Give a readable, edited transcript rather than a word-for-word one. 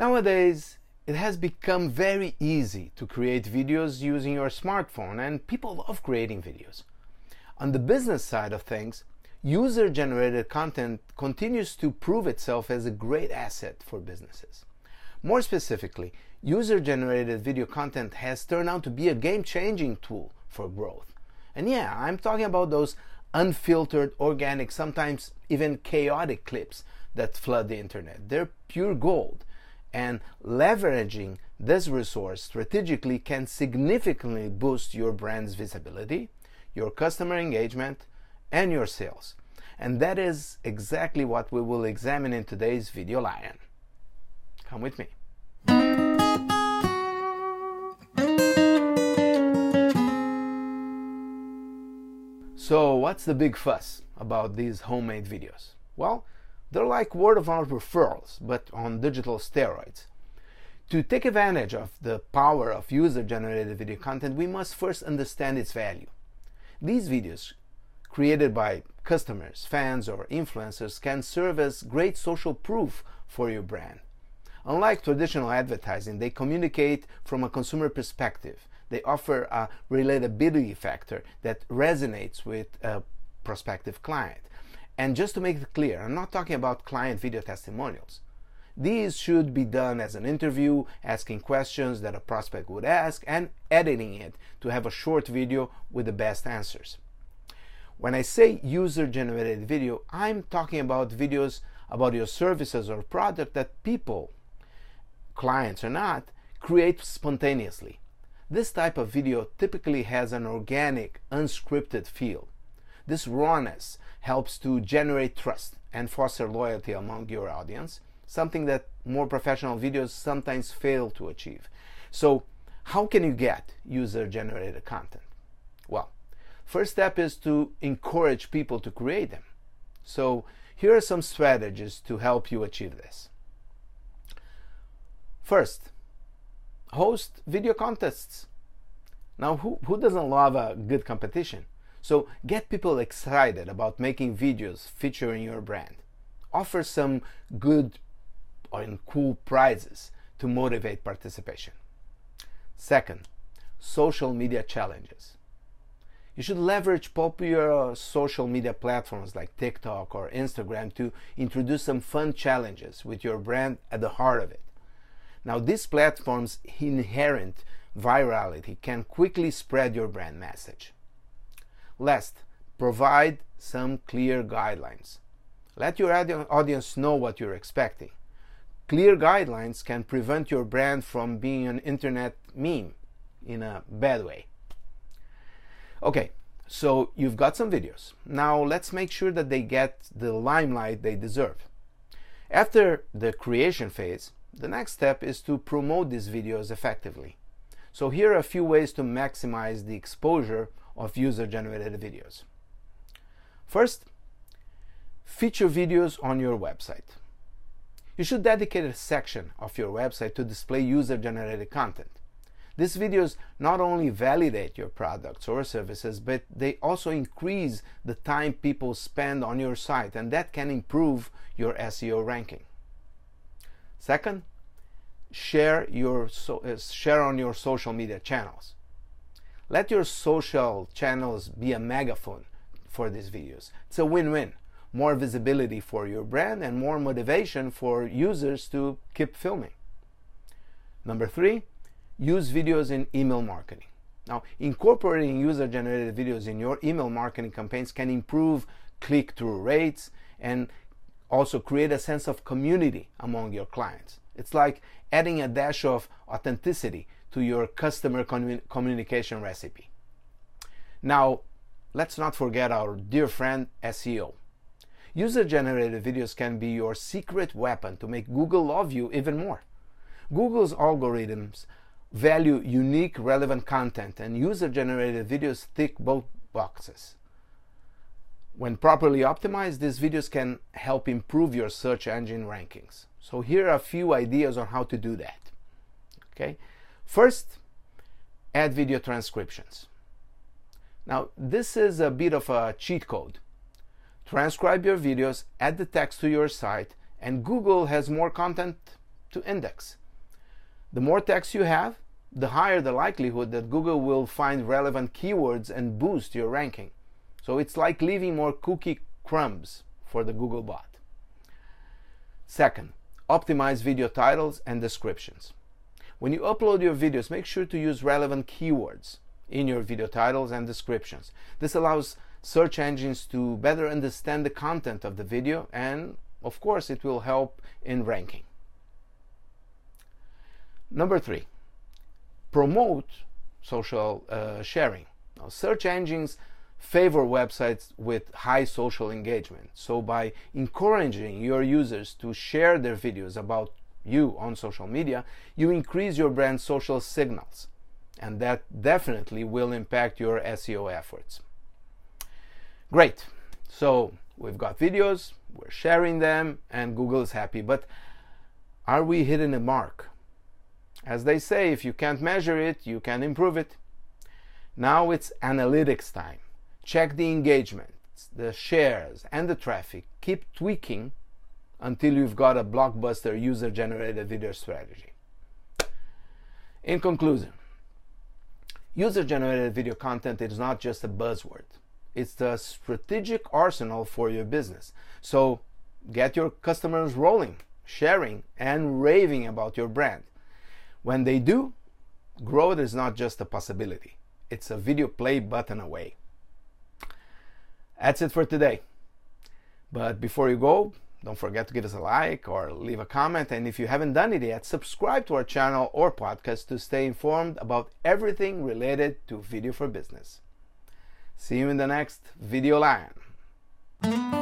Nowadays, it has become very easy to create videos using your smartphone, and people love creating videos. On the business side of things, user-generated content continues to prove itself as a great asset for businesses. More specifically, user-generated video content has turned out to be a game-changing tool for growth. And yeah, I'm talking about those unfiltered, organic, sometimes even chaotic clips that flood the internet. They're pure gold, and leveraging this resource strategically can significantly boost your brand's visibility, your customer engagement, and your sales. And that is exactly what we will examine in today's Video Lion. Come with me. So what's the big fuss about these homemade videos? Well, they're like word-of-mouth referrals, but on digital steroids. To take advantage of the power of user-generated video content, we must first understand its value. These videos, created by customers, fans, or influencers, can serve as great social proof for your brand. Unlike traditional advertising, they communicate from a consumer perspective. They offer a relatability factor that resonates with a prospective client. And just to make it clear, I'm not talking about client video testimonials. These should be done as an interview, asking questions that a prospect would ask, and editing it to have a short video with the best answers. When I say user-generated video, I'm talking about videos about your services or product that people, clients or not, create spontaneously. This type of video typically has an organic, unscripted feel. This rawness helps to generate trust and foster loyalty among your audience, something that more professional videos sometimes fail to achieve. So, how can you get user-generated content? Well, first step is to encourage people to create them. So, here are some strategies to help you achieve this. First, host video contests. Now, who doesn't love a good competition? So get people excited about making videos featuring your brand. Offer some good and cool prizes to motivate participation. Second, social media challenges. You should leverage popular social media platforms like TikTok or Instagram to introduce some fun challenges with your brand at the heart of it. Now, these platforms' inherent virality can quickly spread your brand message. Last, provide some clear guidelines. Let your audience know what you're expecting. Clear guidelines can prevent your brand from being an internet meme in a bad way. Okay, so you've got some videos. Now let's make sure that they get the limelight they deserve. After the creation phase, the next step is to promote these videos effectively. So here are a few ways to maximize the exposure of user-generated videos. First, feature videos on your website. You should dedicate a section of your website to display user-generated content. These videos not only validate your products or services, but they also increase the time people spend on your site, and that can improve your SEO ranking. Second, share on your social media channels. Let your social channels be a megaphone for these videos. It's a win-win. More visibility for your brand and more motivation for users to keep filming. Number three, use videos in email marketing. Now, incorporating user-generated videos in your email marketing campaigns can improve click-through rates and also create a sense of community among your clients. It's like adding a dash of authenticity to your customer communication recipe. Now, let's not forget our dear friend SEO. User-generated videos can be your secret weapon to make Google love you even more. Google's algorithms value unique, relevant content, and user-generated videos tick both boxes. When properly optimized, these videos can help improve your search engine rankings. So here are a few ideas on how to do that. Okay? First, add video transcriptions. Now, this is a bit of a cheat code. Transcribe your videos, add the text to your site, and Google has more content to index. The more text you have, the higher the likelihood that Google will find relevant keywords and boost your ranking. So it's like leaving more cookie crumbs for the Google bot. Second, optimize video titles and descriptions. When you upload your videos, make sure to use relevant keywords in your video titles and descriptions. This allows search engines to better understand the content of the video, and of course it will help in ranking. Number three, promote social sharing. Now, search engines favor websites with high social engagement. So by encouraging your users to share their videos about you on social media, you increase your brand's social signals, and that definitely will impact your SEO efforts. Great, so we've got videos, we're sharing them, and Google's happy, but are we hitting a mark? As they say, if you can't measure it, you can improve it. Now it's analytics time. Check the engagements, the shares, and the traffic. Keep tweaking until you've got a blockbuster user-generated video strategy. In conclusion, user-generated video content is not just a buzzword. It's the strategic arsenal for your business. So get your customers rolling, sharing, and raving about your brand. When they do, growth is not just a possibility. It's a video play button away. That's it for today. But before you go, don't forget to give us a like or leave a comment. And if you haven't done it yet, subscribe to our channel or podcast to stay informed about everything related to video for business. See you in the next Video Lion.